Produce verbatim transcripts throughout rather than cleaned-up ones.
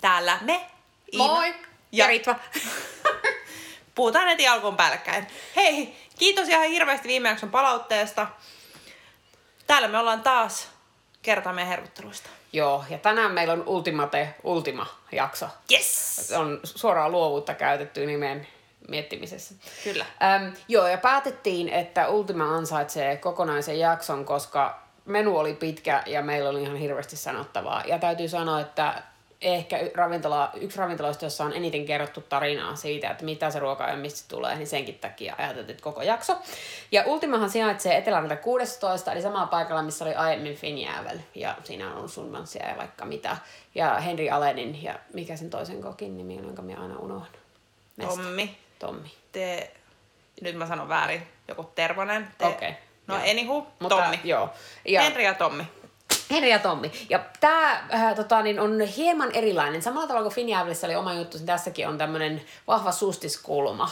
Täällä me, Iina Moi. ja, ja Ritva. Puhutaan heti alkuun päällekkäin. Hei, kiitos ihan hirveästi viime jakson palautteesta. Täällä me ollaan taas kertaa meidän hervotteluista. Joo, ja tänään meillä on Ultimate Ultima-jakso. Yes! On suoraan luovuutta käytetty nimen miettimisessä. Kyllä. Äm, joo, ja päätettiin, että Ultima ansaitsee kokonaisen jakson, koska menu oli pitkä ja meillä oli ihan hirveästi sanottavaa. Ja täytyy sanoa, että ehkä ravintola, yksi ravintoloista, jossa on eniten kerrottu tarinaa siitä, että mitä se ruoka on, mistä tulee, niin senkin takia ajateltiin koko jakso. Ja Ultimahan sijaitsee Eteläranta kuusitoista, eli samaa paikalla, missä oli aiemmin Finnjävel. Ja siinä on ollut sunmanssia ja vaikka mitä. Ja Henry Alénin ja mikä sen toisen kokin nimi on, jonka minä aina unohdan. Tommi. Tommi. Te... Nyt mä sanon väärin. Joku Tervonen. Te... Okei. Okay. No anywho, Tommi. Joo. Ja... Henry ja Tommi. Henri ja Tommi. Ja tämä äh, tota, niin on hieman erilainen. Samalla tavalla kuin Finnjävelissä oli oma juttu, niin tässäkin on tämmöinen vahva sustiskulma,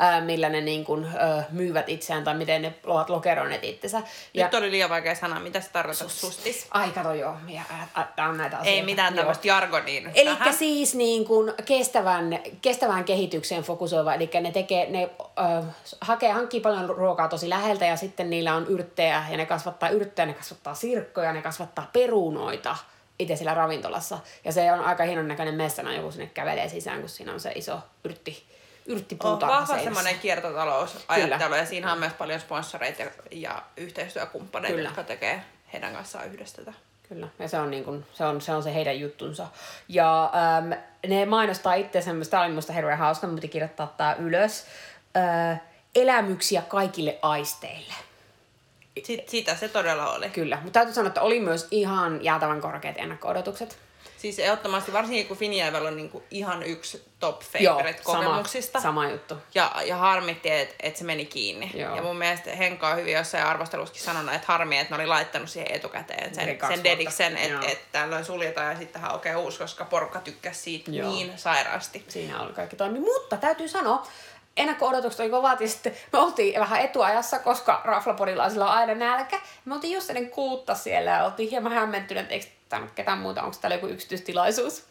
äh, millä ne niin kun, äh, myyvät itseään tai miten ne ovat lokeroineet itsensä. Ja... Nyt oli liian vaikea sana. Mitä se tarkoittaa Sus. sustis? Ai kato joo. Ja, äh, äh, on näitä asioita. Ei mitään tämmöistä jargoniin. Elikkä siis niin kun kestävän, kestävän kehitykseen fokusoiva. Elikkä ne, tekee, ne äh, hakee, hankkii paljon ruokaa tosi läheltä ja sitten niillä on yrttejä ja ne kasvattaa yrttejä, ne kasvattaa sirkkoja, ne kasvattaa perunoita itse siellä ravintolassa. Ja se on aika hienon näköinen messana, joku sinne kävelee sisään, kun siinä on se iso yrtti. On vahva semmoinen kiertotalousajattelu ja siinä on myös paljon sponsoreita ja yhteistyökumppaneita, Kyllä. jotka tekee heidän kanssaan yhdessä tätä. Kyllä, ja se on, niin kun, se, on, se on se heidän juttunsa. Ja äm, ne mainostaa itse semmoista, tämä oli musta hirveän hauska, mä piti kirjoittaa tää ylös, Ö, elämyksiä kaikille aisteille. Sit, sitä se todella oli. Kyllä, mutta täytyy sanoa, että oli myös ihan jäätävän korkeat ennakko-odotukset. Siis ehdottomasti, varsinkin kun Finnjävel on niinku ihan yksi top favorite Joo, kokemuksista. Sama, sama juttu. Ja, ja harmitti, että et se meni kiinni. Joo. Ja mun mielestä Henkka on hyvin jossain arvostelussakin sanonut, että harmi, että ne oli laittanut siihen etukäteen sen, sen dediksen, että et tällöin suljetaan ja sitten haukea uusi, koska porukka tykkäsi siitä Joo. niin sairaasti. Siinä oli kaikki toimi. Mutta täytyy sanoa, ennakko-odotukset oli kovaa, ja sitten me oltiin vähän etuajassa, koska raflaporilaisilla on aina nälkä. Me oltiin just ennen kuutta siellä ja oltiin hieman hämmentyneet, eikö tämän ketään muuta, onko täällä joku yksityistilaisuus?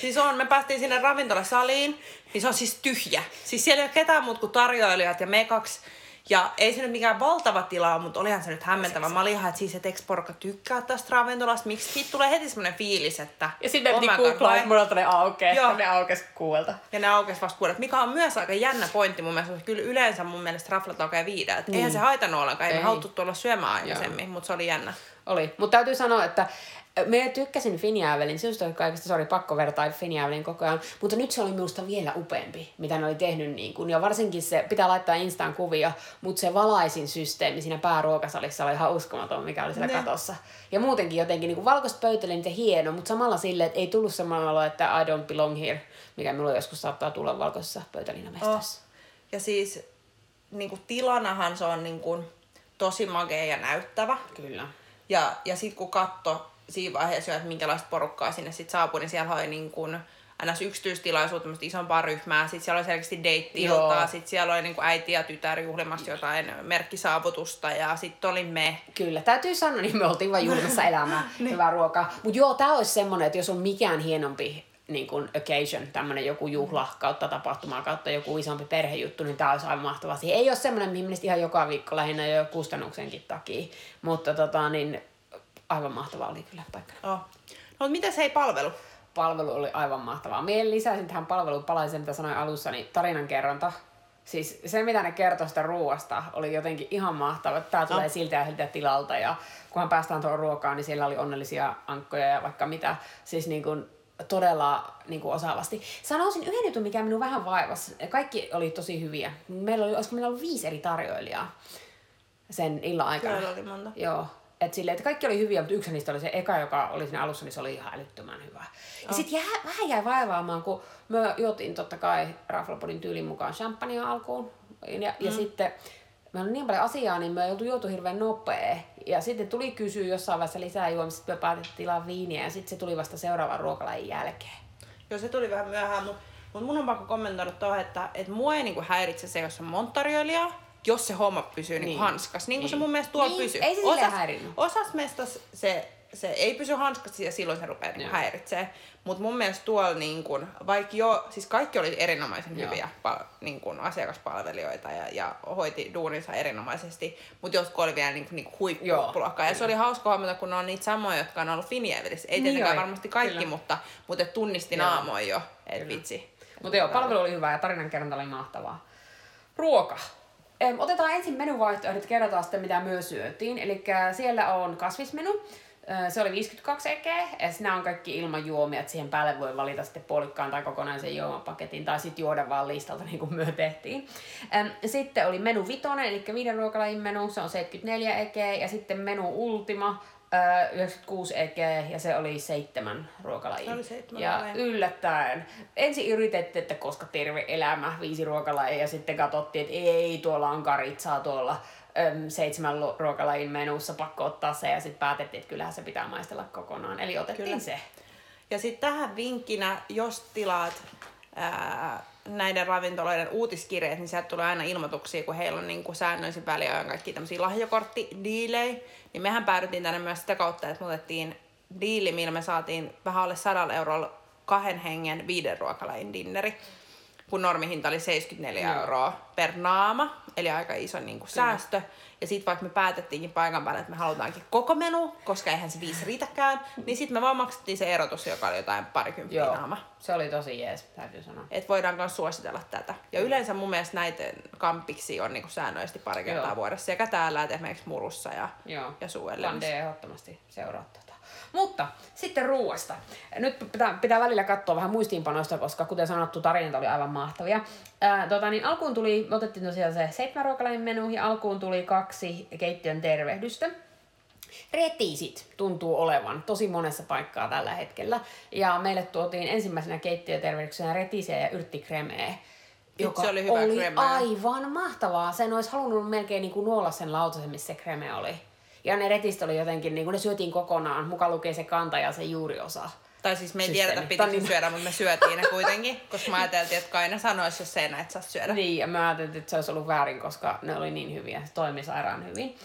Siis on, me päästiin sinne ravintolasaliin, niin se on siis tyhjä. Siis siellä ei ole ketään muut kuin tarjoilijat ja me kaksi. Ja ei se nyt mikään valtava tila, mutta olihan se nyt hämmentävä. Mä olin ihan, että siis, että eikö porukka tykkää tästä ravintolasta? Miksi siitä tulee heti semmoinen fiilis, että... Ja sitten me piti googlaa, että monelta ne aukeaa. Joo. Ne aukesi kuuelta. Ja ne aukesi vasta kuuelta. Mikä on myös aika jännä pointti mun mielestä. Kyllä yleensä mun mielestä raflat aukeaa viidään. Mm. Eihän se haitannut ollenkaan. Ei me haluttu tulla syömään aikaisemmin, mutta se oli jännä. Oli. Mutta täytyy sanoa, että mä tykkäsin Finnjävelin, syystä kaikesta, sori, pakko vertaa Finnjävelin koko ajan, mutta nyt se oli minusta vielä upeampi, mitä ne oli tehnyt niin kuin, ja varsinkin se, pitää laittaa Instaan kuvia, mutta se valaisin systeemi siinä pääruokasalissa oli ihan uskomaton, mikä oli siellä ne. katossa. Ja muutenkin jotenkin niin kuin valkoista pöytälin ja hieno, mutta samalla silleen, että ei tullut semmoinen olo, että I don't belong here, mikä minulla joskus saattaa tulla valkoisessa pöytälinamestassa. Oh. Ja siis niin kuin tilanahan se on niin kuin tosi magea ja näyttävä. Kyllä. Ja, ja sit kun katto siinä vaiheessa, että minkälaista porukkaa sinne sit saapui, niin siellä oli niin kuin ns. Yksityistilaisuus, tämmöistä isompaa ryhmää, sit siellä oli selkeästi deitti-iltaa, sit siellä oli niin kuin äiti ja tytär juhlimassa jotain merkkisaavutusta ja sit oli me. Kyllä, täytyy sanoa, niin me oltiin vaan julmassa elämää, hyvää ruokaa. Mut joo, tää olisi semmonen, että jos on mikään hienompi niin kuin occasion, tämmönen joku juhla kautta tapahtuma kautta joku isompi perhejuttu, niin tää olisi aivan mahtavaa. Siihen ei ole semmonen, mihin menisi ihan joka viikko lähinnä jo kustannuksenkin takia, mutta tota niin... Aivan mahtavaa oli kyllä paikkana. Oh. No, miten se ei palvelu? Palvelu oli aivan mahtavaa. Mie lisäsin tähän palveluun palaisen, mitä sanoin alussa, niin tarinankerronta. Siis se, mitä ne kertoi sitä ruoasta, oli jotenkin ihan mahtavaa. Tää no. tulee siltä ja siltä tilalta ja kunhan päästään tuohon ruokaan, niin siellä oli onnellisia ankkoja ja vaikka mitä. Siis niin kuin todella niin kuin osaavasti. Sanoisin yhden jutun, mikä minun vähän vaivasi. Kaikki oli tosi hyviä. Meillä oli, olisiko meillä ollut viisi eri tarjoilijaa sen illan aikana? Kyllä oli monta. Joo. Että silleen, että kaikki oli hyviä, mutta yksi niistä oli se eka, joka oli siinä alussa, niin se oli ihan älyttömän hyvä. Ja oh. sit jää, vähän jäi vaivaamaan, kun mä juotin totta kai Raflapodin tyylin mukaan champagnea alkuun. Ja, mm. ja sitten meillä oli niin paljon asiaa, niin me joutui joutu hirveän nopea. Ja sitten tuli kysyä jossain vaiheessa lisää juomista, me päätettiin tilaa viiniä ja sitten se tuli vasta seuraavan ruokalajin jälkeen. Joo, se tuli vähän myöhään, mutta mut mun on pakko kommentoida tuohon, että et mua ei niinku häiritse se, jos on monta tarjoilijaa. Jos se homma pysyy niin, niin hanskas, niin kuin niin. se mun mielestä tuolla niin. pysyy. Ei se silleen häirinnyt. Osas mestas se se ei pysy hanskassa ja silloin se rupeaa yeah. häiritsee. Mutta mun mielestä tuolla, niin kun, vaikka jo, siis kaikki oli erinomaisen yeah. hyviä pal- niin kun, asiakaspalvelijoita ja, ja hoiti duuninsa erinomaisesti, mutta jotkut oli vielä niin, niin huippuluokkaa. Ja se oli hauska huomata, kun ne on niitä samoja, jotka on ollut Finnjävelissä. Ei niin tietenkään varmasti kaikki, kyllä. mutta, mutta tunnistin yeah. aamoin jo, et vitsi. Mutta joo, palvelu oli hyvä ja tarinankerronta oli mahtavaa. Ruoka. Otetaan ensin menuvaihtoehdot, kerrotaan sitten mitä myös syötiin. Eli siellä on kasvismenu, se oli viisikymmentäkaksi ekeä, nämä on kaikki ilman juomia, että siihen päälle voi valita sitten puolikkaan tai kokonaisen juomapaketin, tai sitten juoda vaan listalta niin kuin me tehtiin. Sitten oli menu vitonen, eli viiden ruokalajin menu, se on seitsemänkymmentäneljä ekeä, ja sitten menu Ultima, yhdeksänkymmentäkuusi ekeä, ja se oli seitsemän ruokalajia. Se oli seitsemän ja ruokalajia. Yllättäen. Ensin yritettiin, että koska terve elämä, viisi ruokalajia, ja sitten katsottiin, että ei, tuolla on karitsaa tuolla äm, seitsemän ruokalajin menussa, pakko ottaa se, ja sitten päätettiin, että kyllähän se pitää maistella kokonaan. Eli otettiin Kyllä. se. Ja sitten tähän vinkkinä, jos tilaat ää, näiden ravintoloiden uutiskirjeet, niin sieltä tulee aina ilmoituksia, kun heillä on niin kuin säännöllisin väliajoin kaikki tämmöisiä lahjakorttidiilejä. Niin mehän päädyttiin tänne myös sitä kautta, että me otettiin diili, millä me saatiin vähän alle sadalla eurolla kahden hengen viiden ruokalajin dinneri, kun normihinta oli seitsemänkymmentäneljä mm. euroa per naama, eli aika iso niin kuin säästö. Ja sitten vaikka me päätettiinkin paikan päälle, että me halutaankin koko menu, koska eihän se viisi riitäkään, niin sitten me vaan maksettiin se erotus, joka oli jotain parikymppiä naama. Se oli tosi jees, täytyy sanoa. Et voidaan myös suositella tätä. Ja mm. yleensä mun mielestä näitä kampiksi on niinku säännöllisesti pari kertaa Joo. vuodessa, sekä täällä että esimerkiksi Murussa ja, ja Suuellemassa. Pandee ehdottomasti seuraa tätä. Mutta sitten ruuasta. Nyt pitää, pitää välillä katsoa vähän muistiinpanoista, koska kuten sanottu, tarinat oli aivan mahtavia. Ää, tota, niin alkuun tuli, otettiin tosiaan se seitsemän ruokalainen menu ja alkuun tuli kaksi keittiön tervehdystä. Retiisit tuntuu olevan tosi monessa paikkaa tällä hetkellä. Ja meille tuotiin ensimmäisenä keittiön tervehdyksenä retiisiä ja yrttikremeä. Joka se oli, hyvä oli aivan mahtavaa. Sen olisi halunnut melkein niin kuin nuolla sen lautasen, missä se kreme oli. Ja ne retist oli jotenkin, niin kun ne syötiin kokonaan, mukaan lukee se kanta ja se juuriosa. Tai siis me ei systeemi. tiedetä, pitäisi Tani... syödä, mutta me syötiin ne kuitenkin, koska mä ajateltiin, että kai ne sanois, jos ei näitä saa syödä. Niin, ja mä ajattelin, että se olisi ollut väärin, koska ne oli niin hyviä, se toimi sairaan hyvin.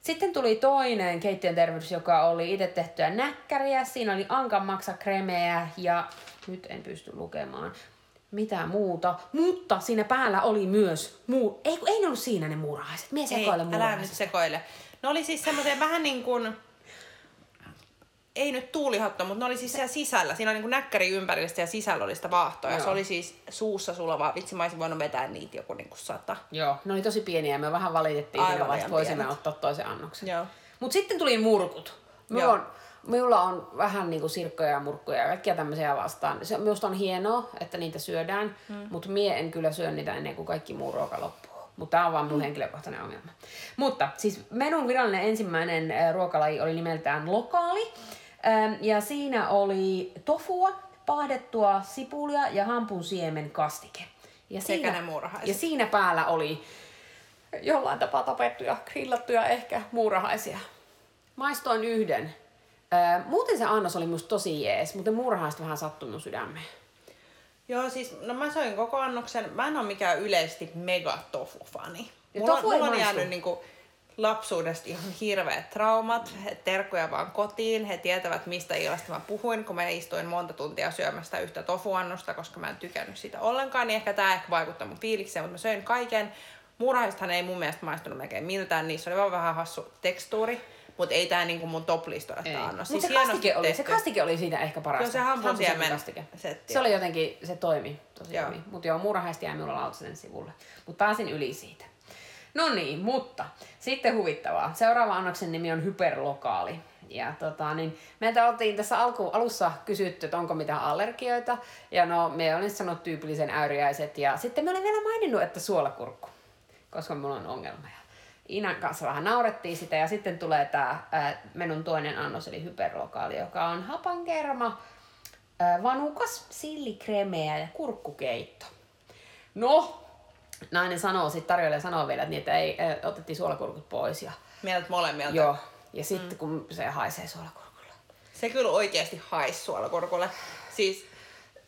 Sitten tuli toinen keittiön tervehdys, joka oli itse tehtyä näkkäriä. Siinä oli ankanmaksakremeä ja nyt en pysty lukemaan mitään muuta, mutta siinä päällä oli myös muu... Ei, ei ne ollut siinä ne muurahaiset, mie sekoile muurahaiset. Älä nyt sekoile. Ne oli siis semmoiseen vähän niin kuin, ei nyt tuulihatto, mutta ne oli siis siellä sisällä. Siinä oli niin kuin näkkäri ympärillä ja sisällä oli sitä vaahtoa. Ja se oli siis suussa sulavaa. Vitsi, mä olisin voinut vetää niitä joku niin kuin sata. Joo, ne oli tosi pieniä. Me vähän valitettiin siinä vaiheessa, voisimme ottaa toisen annoksen. Joo. Mut sitten tuli murkut. Mulla on, minulla on vähän niin kuin sirkkoja ja murkkuja ja kaikkia tämmöisiä vastaan. Se, minusta on hienoa, että niitä syödään, hmm. mutta mie en kyllä syö niitä ennen kuin kaikki muu ruoka loppuu. Mutta tämä on vaan mun henkilökohtainen ongelma. Mutta siis menun virallinen ensimmäinen ruokalaji oli nimeltään lokaali. Ja siinä oli tofua, paahdettua sipulia ja hampun siemen kastike. Ja siinä, ja siinä päällä oli jollain tapaa tapettuja, grillattuja ehkä muurahaisia. Maistoin yhden. Muuten se annos oli musta tosi jees, mutta muurahaiset vähän sattui mun sydämeen. Joo, siis no mä söin koko annoksen. Mä en oo mikään yleisesti mega tofu-fani. Mulla, mulla on jäänyt niinku lapsuudesta ihan hirveät traumat. Terkkuja vaan kotiin. He tietävät, mistä illasta mä puhuin, kun mä istuin monta tuntia syömästä yhtä tofuannosta, koska mä en tykännyt sitä ollenkaan. Niin ehkä tää ehkä vaikuttaa mun fiilikseen, mutta mä söin kaiken. Muurahaisethan ei mun mielestä maistunut melkein miltään. Niissä oli vaan vähän hassu tekstuuri. Mut ei tää niinku mun top-listoilla tää annos. Siis se kastike, oli, se kastike oli siinä ehkä parasta. Joo, se hampun siemen kastike. Se oli jotenkin, se toimi tosi joo. hyvin. Mut joo, muurahaisti jäi minulla lautasen sivulle. Mut pääsin yli siitä. No niin, mutta sitten huvittavaa. Seuraava annoksen nimi on hyperlokaali. Ja tota niin, meiltä oltiin tässä alku, alussa kysytty, että onko mitään allergioita. Ja no, me olin sanonut tyypillisen äyriäiset. Ja sitten me olin vielä maininnut, että suolakurkku. Koska mulla on ongelmia. Inan kanssa vähän naurettiin sitä ja sitten tulee tää ää, menun toinen annos eli hyperlokaali, joka on hapankerma, ää, vanukas, sillikremeä ja kurkkukeitto. No, nainen sanoo, sit tarjoilija sanoo vielä, että niitä ei, ää, otettiin suolakurkut pois. Ja... Mieltä molemmilta. Joo, ja sitten mm. kun se haisee suolakurkulle. Se kyllä oikeesti haisi suolakurkulle. Siis...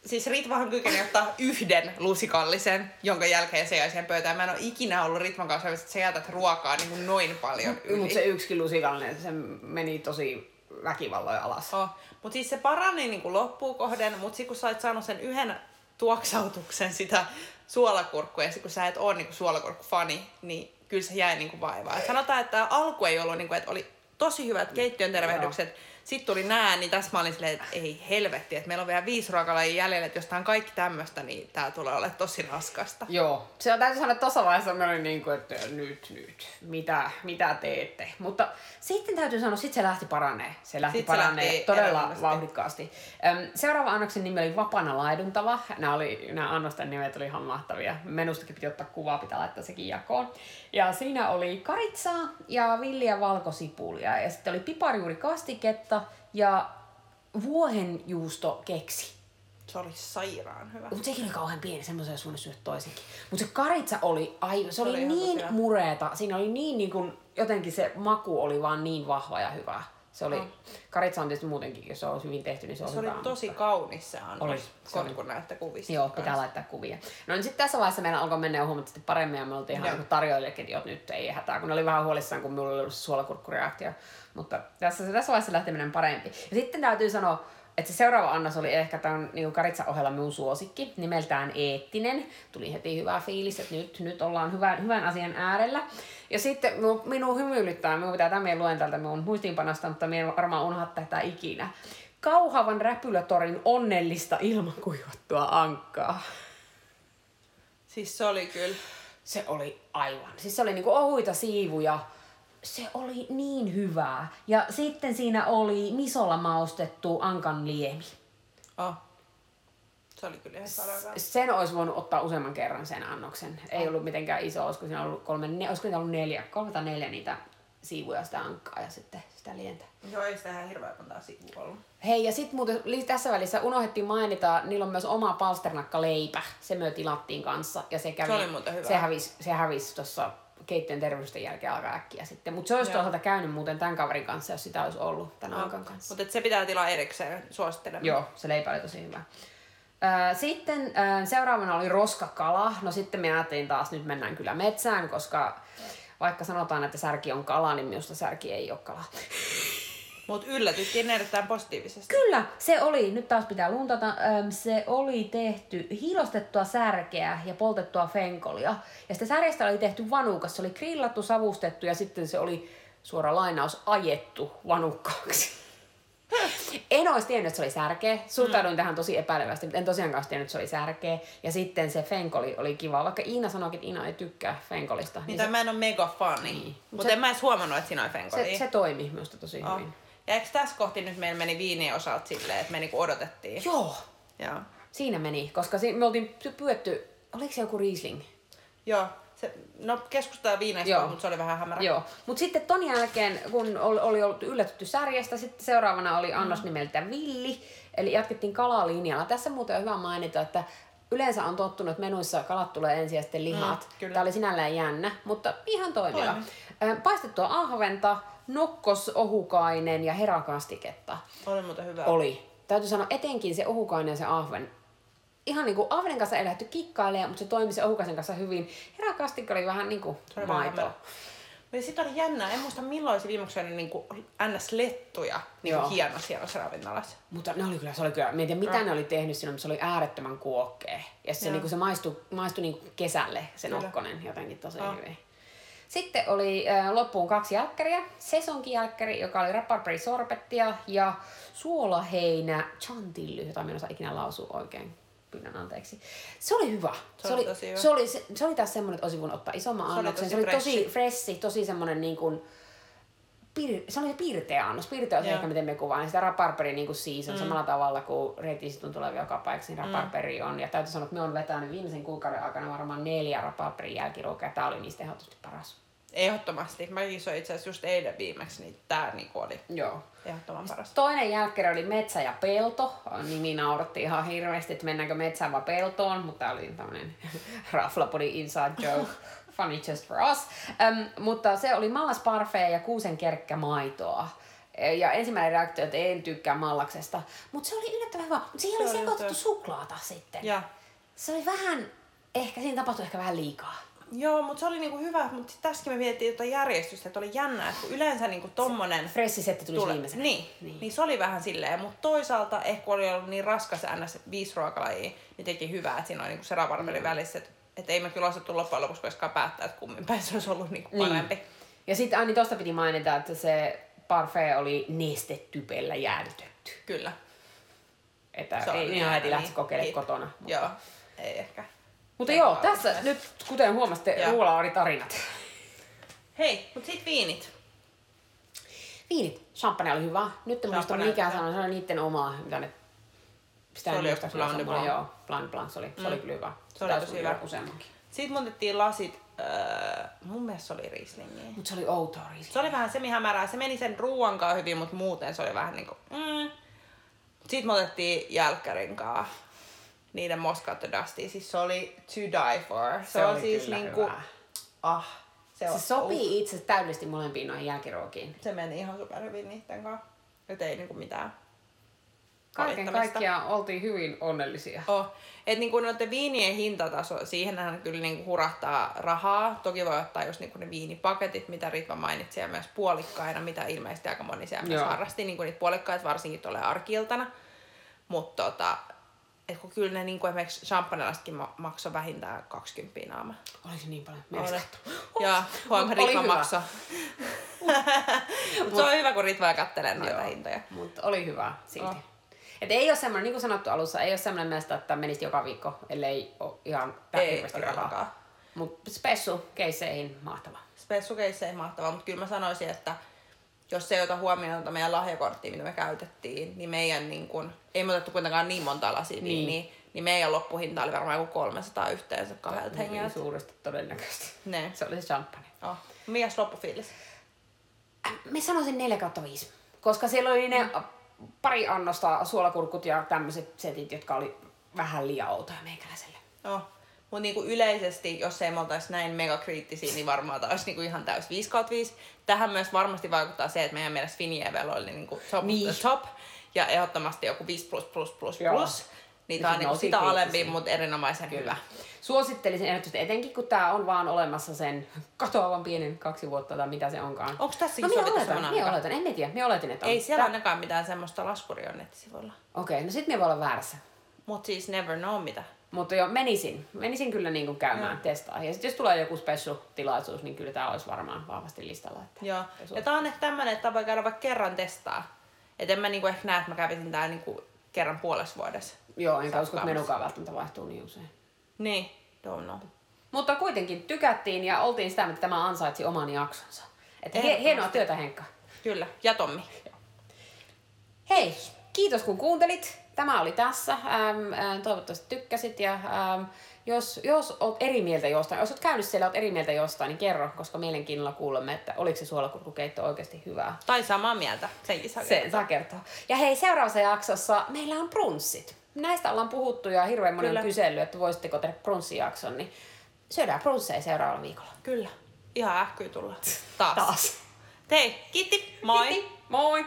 Siis Ritvahan kykeni ottaa yhden lusikallisen, jonka jälkeen se jäi siihen pöytään. Mä en ole ikinä ollut Ritvan kanssa, että sä jätät ruokaa niin kuin noin paljon yli. Mutta se yksikin lusikallinen, se meni tosi väkivalloja alas. Oh. Mutta siis se parani niin kuin loppuun kohden, mutta sitten kun sä olet saanut sen yhden tuoksautuksen sitä suolakurkkua, ja sitten kun sä et ole niin kuin suolakurkkufani, niin kyllä se jäi niin kuin vaivaa. Et sanotaan, että alku ei ollut, niin kuin, että oli tosi hyvät keittiön tervehdykset, no. Sitten tuli nää, niin tässä mä olin silleen, että ei helvetti, että meillä on vielä viisi ruokalajia jäljellä, että jos tää on kaikki tämmöstä, niin tää tulee olemaan tosi raskasta. Joo. Se on täytyy sanoa, että tossa vaiheessa mä olin niin kuin, että nyt, nyt, mitä, mitä teette. Mutta sitten täytyy sanoa, sit se lähti paranee. Se lähti sitten paranee se lähti todella vauhdikkaasti. Seuraava annoksen nimi oli Vapana laiduntava. Nämä, oli, nämä annosten nimet oli ihan mahtavia. Menustakin piti ottaa kuvaa, pitää laittaa sekin jakoon. Ja siinä oli karitsaa ja villiä valkosipulia. Ja sitten oli piparjuurikastiketta. Ja vuohenjuusto keksi. Se oli sairaan hyvä. Mutta sekin oli kauhean pieni, semmoisen jos suunne syöt toisenkin. Mutta se karitsa oli aivan, se, se oli niin tosiaan. Mureeta. Siinä oli niin, niin kun, jotenkin se maku oli vaan niin vahva ja hyvä. Se oli, no. Karitsa on tietysti muutenkin, jos se on hyvin tehty, niin se on se hyvä. Se oli tosi mutta... kaunis se annos, kun näette kuvista. Joo, kanssa. Pitää laittaa kuvia. No niin sitten tässä vaiheessa meillä alkoi mennä jo huomattavasti paremmin, ja me oltiin ihan niin tarjoillekin, että nyt ei hätää, kun ne oli vähän huolissaan, kun minulla oli ollut suolakurkkureaktio. Mutta tässä, tässä vaiheessa lähti menemään parempi. Ja sitten täytyy sanoa, että se seuraava annos oli ehkä tämän niin karitsan ohella minun suosikki, nimeltään eettinen. Tuli heti hyvä fiilis, että nyt, nyt ollaan hyvän, hyvän asian äärellä. Ja sitten minun hymyilyttää, minun pitää tämän luen täältä minun muistiinpanosta, mutta minä varmaan unohda tätä ikinä. Kauhavan räpylätorin onnellista ilman kuivattua ankkaa. Siis se oli kyllä. Se oli aivan. Siis se oli niinku ohuita siivuja. Se oli niin hyvää. Ja sitten siinä oli misolla maustettu ankan liemi. Oh. Se oli kyllä ihan parasta. Sen olisi voinut ottaa useamman kerran sen annoksen. Ei oh. ollut mitenkään iso, olisiko siinä ollut, kolme, ne, olisiko siinä ollut neljä, kolme tai neljä niitä siivuja, sitä ankkaa ja sitten sitä lientä. Joo, ei sitä ihan hirveä montaa siivua ollut. Hei, ja sitten muuten tässä välissä unohdettiin mainita, niillä on myös oma palsternakkaleipä. Se me tilattiin kanssa. Ja se, kävi, se oli muuten hyvä. Se hävisi, se hävisi tuossa... keittiön terveysten jälkeen alkaa äkkiä sitten. Mutta se olisi toisaalta käynyt muuten tämän kaverin kanssa, jos sitä olisi ollut tämän no. Ankan kanssa. Mutta se pitää tilaa erikseen, suosittelen. Joo, se leipä oli tosi hyvä. Sitten seuraavana oli roskakala. No sitten me ajattelin taas, nyt mennään kyllä metsään, koska vaikka sanotaan, että särki on kala, niin minusta särki ei ole kala. Mutta yllätyttiin erittäin positiivisesti. Kyllä, se oli, nyt taas pitää luntata, se oli tehty hiilostettua särkeä ja poltettua fenkolia. Ja sitä särjestä oli tehty vanukas, se oli grillattu, savustettu ja sitten se oli suora lainaus ajettu vanukkaaksi. En olisi tiennyt, että se oli särkeä. Suhtauduin mm. tähän tosi epäilevästi, mutta en tosiaankaan tiennyt, että se oli särkeä. Ja sitten se fenkoli oli kiva. Vaikka Iina sanoikin, että Iina ei tykkää fenkolista. Niin, niin se... mä en ole mega fani. Niin. Mutta en mä edes huomannut, että siinä oli fenkoli. Se, se toimi minusta tosi oh. hyvin. Ja eikö tässä kohti nyt meillä meni viinien osalta silleen, että me niinku odotettiin? Joo. Joo. Siinä meni, koska me oltiin pyötty, oliko se joku Riesling? Joo. Se, no keskustellaan viineistä, mutta se oli vähän hämärä. Joo. Mutta sitten ton jälkeen, kun oli, oli ollut yllätytty särjestä, sitten seuraavana oli annos mm. nimeltä villi. Eli jatkettiin kalalinjalla. Tässä muuten on hyvä mainita, että yleensä on tottunut, että menuissa kalat tulee ensin ja sitten lihat. Mm, Tämä oli sinällään jännä, mutta ihan toimiva. Toimi. Paistettua ahventa. Nokkos, ohukainen ja herakastiketta. Oli muuten hyvä. Oli. Täytyy sanoa etenkin se ohukainen ja se ahven. Ihan niinku ahvenen kanssa ei lähdetty kikkailemaan, mutta se toimi se ohukaisen kanssa hyvin. Herakastikka oli vähän niinku maitoa. Ja sit oli jännää. En muista milloin se viimeksi oli niinku ns-lettuja niinku hienossa hienossa ravintolassa. Mutta ne oli kyllä, se oli kyllä. Mä en tiedä mitä no. ne oli tehnyt siinä, mutta se oli äärettömän kuokkea. Ja se, niinku, se maistui, maistui niinku kesälle se nokkonen jotenkin tosi no. hyvin. Sitten oli äh, loppuun kaksi jälkkäriä. Sesonkijälkkäri, joka oli raparperisorbettia ja suolaheinä chantilly, jota minä en osaa ikinä lausua oikein. Pyydän anteeksi. Se oli hyvä. Se, se oli, tosi hyvä. Se oli, se, se oli taas semmoinen, että olisi voinut ottaa isomman annoksen. Se oli tosi freshi, tosi semmoinen niin kuin... Pir, se oli piirteä annos. Piirteä on se ehkä miten me kuvaan. Sitä raparperi niin kuin siis on mm. samalla tavalla kuin retisitun tulevia joka paikassa, niin raparperi mm. on. Ja täytyy sanoa, että me on vetänyt viimeisen kuukauden aikana varmaan neljä raparperin jälkiruokaa. Tää oli niistä ehdottomasti paras. Ehdottomasti. Mäkin soin itse asiassa just eilen viimeksi, niin tää niinku oli Joo. ehdottoman paras. Toinen jälkkäri oli metsä ja pelto. Nimi nauratti ihan hirveästi, että mennäänkö metsään vai peltoon, mutta tää oli tämmönen Raflapodin inside joke. Funny just for us. Um, mutta se oli mallasparfeja ja kuusenkerkkämaitoa. Ja ensimmäinen reaktio, että en tykkää mallaksesta. Mutta se oli yllättävän hyvä. Siihen oli sekoitettu suklaata sitten. Ja. Se oli vähän, ehkä siinä tapahtui ehkä vähän liikaa. Joo, mutta se oli niinku hyvä, mutta tässäkin me mietittiin jotain järjestystä, että oli jännää, että kun yleensä niinku tommonen... Fressisetti tulisi tule- viimeisenä. Niin, niin, niin se oli vähän silleen, mutta toisaalta ehkä oli ollut niin raskas ns. Viisi ruokalajia, niin teki hyvää, että siinä oli niinku se ravarveli mm. välissä, että et ei me kyllä osattu loppujen lopuksi koskaan päättää, että kummin päin se olisi ollut niinku parempi. Niin. Ja sitten Anni, tosta piti mainita, että se parfait oli nestetypellä jäädytetty. Kyllä. Että se ei ihan heti lähti kokeilemaan kotona. Mutta... Joo, ei ehkä. Mutta joo, tässä nyt, kuten huomasitte, ruulaari tarinat. Hei, mut sit viinit. Viinit. Champagne oli hyvä. Nyt en muista mikään sanoa, se oli niitten omaa, mitä ne... Sitä se oli joku Plan de Blanc. Joo, Plan de Blanc, se oli, mm. se oli kyllä hyvä. Se oli tosi hyvä. Useammankin. Sit mun otettiin lasit, äh, mun mielestä se oli Rieslingiä. Mut se oli outoa Rieslingiä. Se oli vähän semihämärää. Se meni sen ruuankaan hyvin, mut muuten se oli vähän niinku... Mm. Sit me otettiin jälkkärinkaan. Niiden Moscato d'Asti, siis se oli to die for. Se, se on siis niinku... Ah, se, se sopii itse täydellisesti molempiin noihin jälkiruokiin. Se meni ihan superhyvin niitten kanssa. Nyt ei niinku mitään kaiken kaikkiaan oltiin hyvin onnellisia. Oh. Et niinku noiden viinien hintataso, siihenhän kyllä niinku hurahtaa rahaa. Toki voi ottaa just niinku ne viinipaketit, mitä Ritva mainitsi, ja myös puolikkaina, mitä ilmeisesti aika moni siellä myös harrasti. Niinku niitä puolikkaita varsinkin tulee arki-iltana. Mutta tota... Et kun kyllä ne niinku esimerkiksi champagnelaisetkin maksoi vähintään kaksikymmentä naama. Oli se niin paljon. Mielestä. Ja huomaa Ritva maksaa. Mut se on hyvä, kun Ritvaa kattelee noita hintoja. Mutta oli hyvä silti. Oh. Et ei ole semmoinen, niin kuin sanottu alussa, ei ole semmoinen mielestä, että menisi joka viikko, ellei ole ihan tähtipästi rahaa. Mutta spessukeisseihin mahtavaa. Spessukeisseihin mahtavaa, mutta kyllä mä sanoisin, että jos se ei ota huomioon meidän lahjakorttia, mitä me käytettiin, niin meidän, niin kun, ei me otettu kuitenkaan niin monta lasia, niin, niin, niin meidän loppuhinta oli varmaan joku kolmesataa yhteensä kahdelta hengeltä. Suuresti todennäköisesti. Ne. Se oli se champagne. Oh. Mikäs loppufiilis? Me sanoisin neljä viisi, koska siellä oli ne mm. pari annosta suolakurkut ja tämmöiset setit, jotka oli vähän liian outoja meikäläiselle. Oh. Mutta niinku yleisesti, jos ei me oltaisi näin megakriittisiä, niin varmaan tämä olisi niinku ihan täys viisi viisi. Tähän myös varmasti vaikuttaa se, että meidän mielestä Finnjävel oli niinku top, niin. top ja ehdottomasti joku viisi plus plus plus plus. Niin tämä on niinku sitä alempi, mutta erinomaisen kyllä. hyvä. Suosittelisin ehdottomasti etenkin, kun tämä on vaan olemassa sen katoavan pienen kaksi vuotta tai mitä se onkaan. Onko tässäkin no, sovittu saman aikaan? Mie oletan, en tiedä. Mie oletin, että on. Ei siellä ainakaan mitään semmoista laskuria on nettisivuilla. Okei, okay, no sit mie voi olla väärässä. Mut siis never know mitä. Mutta joo, menisin. Menisin kyllä niinku käymään testaa. Ja sit jos tulee joku spessu-tilaisuus, niin kyllä tää olisi varmaan vahvasti listalla. Että joo. Ja tää on ehkä tämmönen, että voi käydä vaikka kerran testaa. Et en mä niinku ehkä näe, että mä kävisin tää niinku kerran puolessa vuodessa. Joo, enkä usko, että menukaan välttämättä vaihtuu niin usein. Niin, don't know. Mutta kuitenkin tykättiin ja oltiin sitä, että tämä ansaitsi oman jaksonsa. Että he, hienoa työtä, Henkka. Kyllä, ja Tommi. Hei, kiitos kun kuuntelit. Tämä oli tässä. Ähm, äh, toivottavasti tykkäsit. Ja, ähm, jos, jos olet eri mieltä jostain, jos olet käynyt siellä ja olet eri mieltä jostain, niin kerro, koska mielenkiinnolla kuulemme, että oliko se suolakurkukeitto oikeasti hyvää. Tai samaa mieltä. Senkin saa kertoa. Sen saa kertoa. Ja hei, seuraavassa jaksossa meillä on brunssit. Näistä ollaan puhuttu ja hirveän monen kyllä. kysely, että voisitteko tehdä brunssijakson, niin syödään brunsseja seuraavalla viikolla. Kyllä. Ihan ähkyy tulla. Taas. Taas. Hei, kiitti. Moi. Kiitti. Moi.